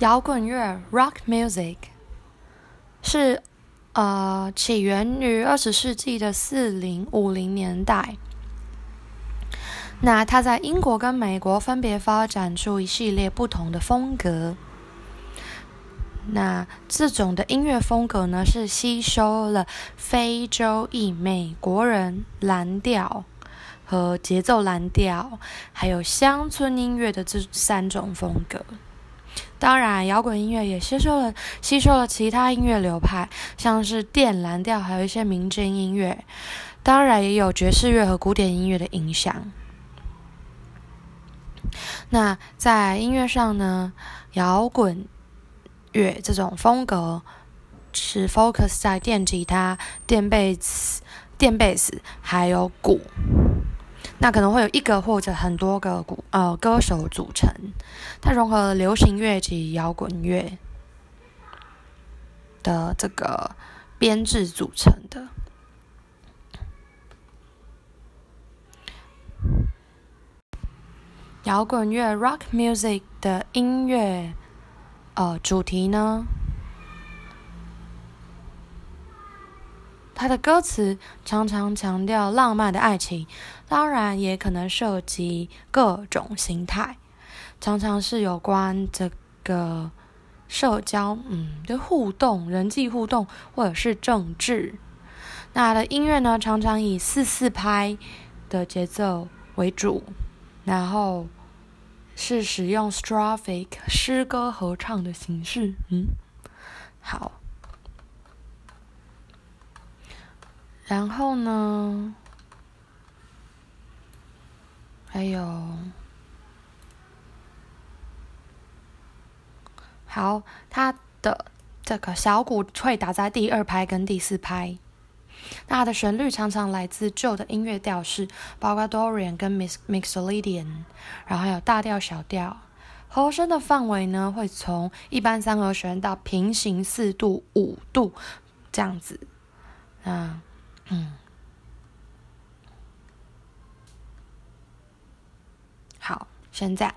摇滚乐 （Rock Music） 是起源于20世纪的40、50年代。那它在英国跟美国分别发展出一系列不同的风格。那这种的音乐风格呢，是吸收了非洲裔美国人蓝调和节奏蓝调，还有乡村音乐的这3种风格。当然，摇滚音乐也吸收了其他音乐流派，像是电蓝调，还有一些民间音乐。当然，也有爵士乐和古典音乐的影响。那在音乐上呢，摇滚乐这种风格是 focus 在电吉他、电贝斯还有鼓，那可能会有一个或者很多个歌手组成，它融合了流行乐及摇滚乐的这个编制组成的。摇滚乐 （Rock Music） 的音乐主题呢，它的歌词常常强调浪漫的爱情，当然也可能涉及各种形态，常常是有关这个社交、就互动、人际互动或者是政治。那它的音乐呢，常常以4/4拍的节奏为主，然后是使用 strophic 诗歌合唱的形式。好。然后呢，还有，好，它的这个小鼓会打在第2拍跟第4拍。那它的旋律常常来自旧的音乐调式，包括 Dorian 跟 Mixolydian， 然后还有大调、小调。和声的范围呢，会从一般3和弦到平行4度、5度这样子。好，先这样。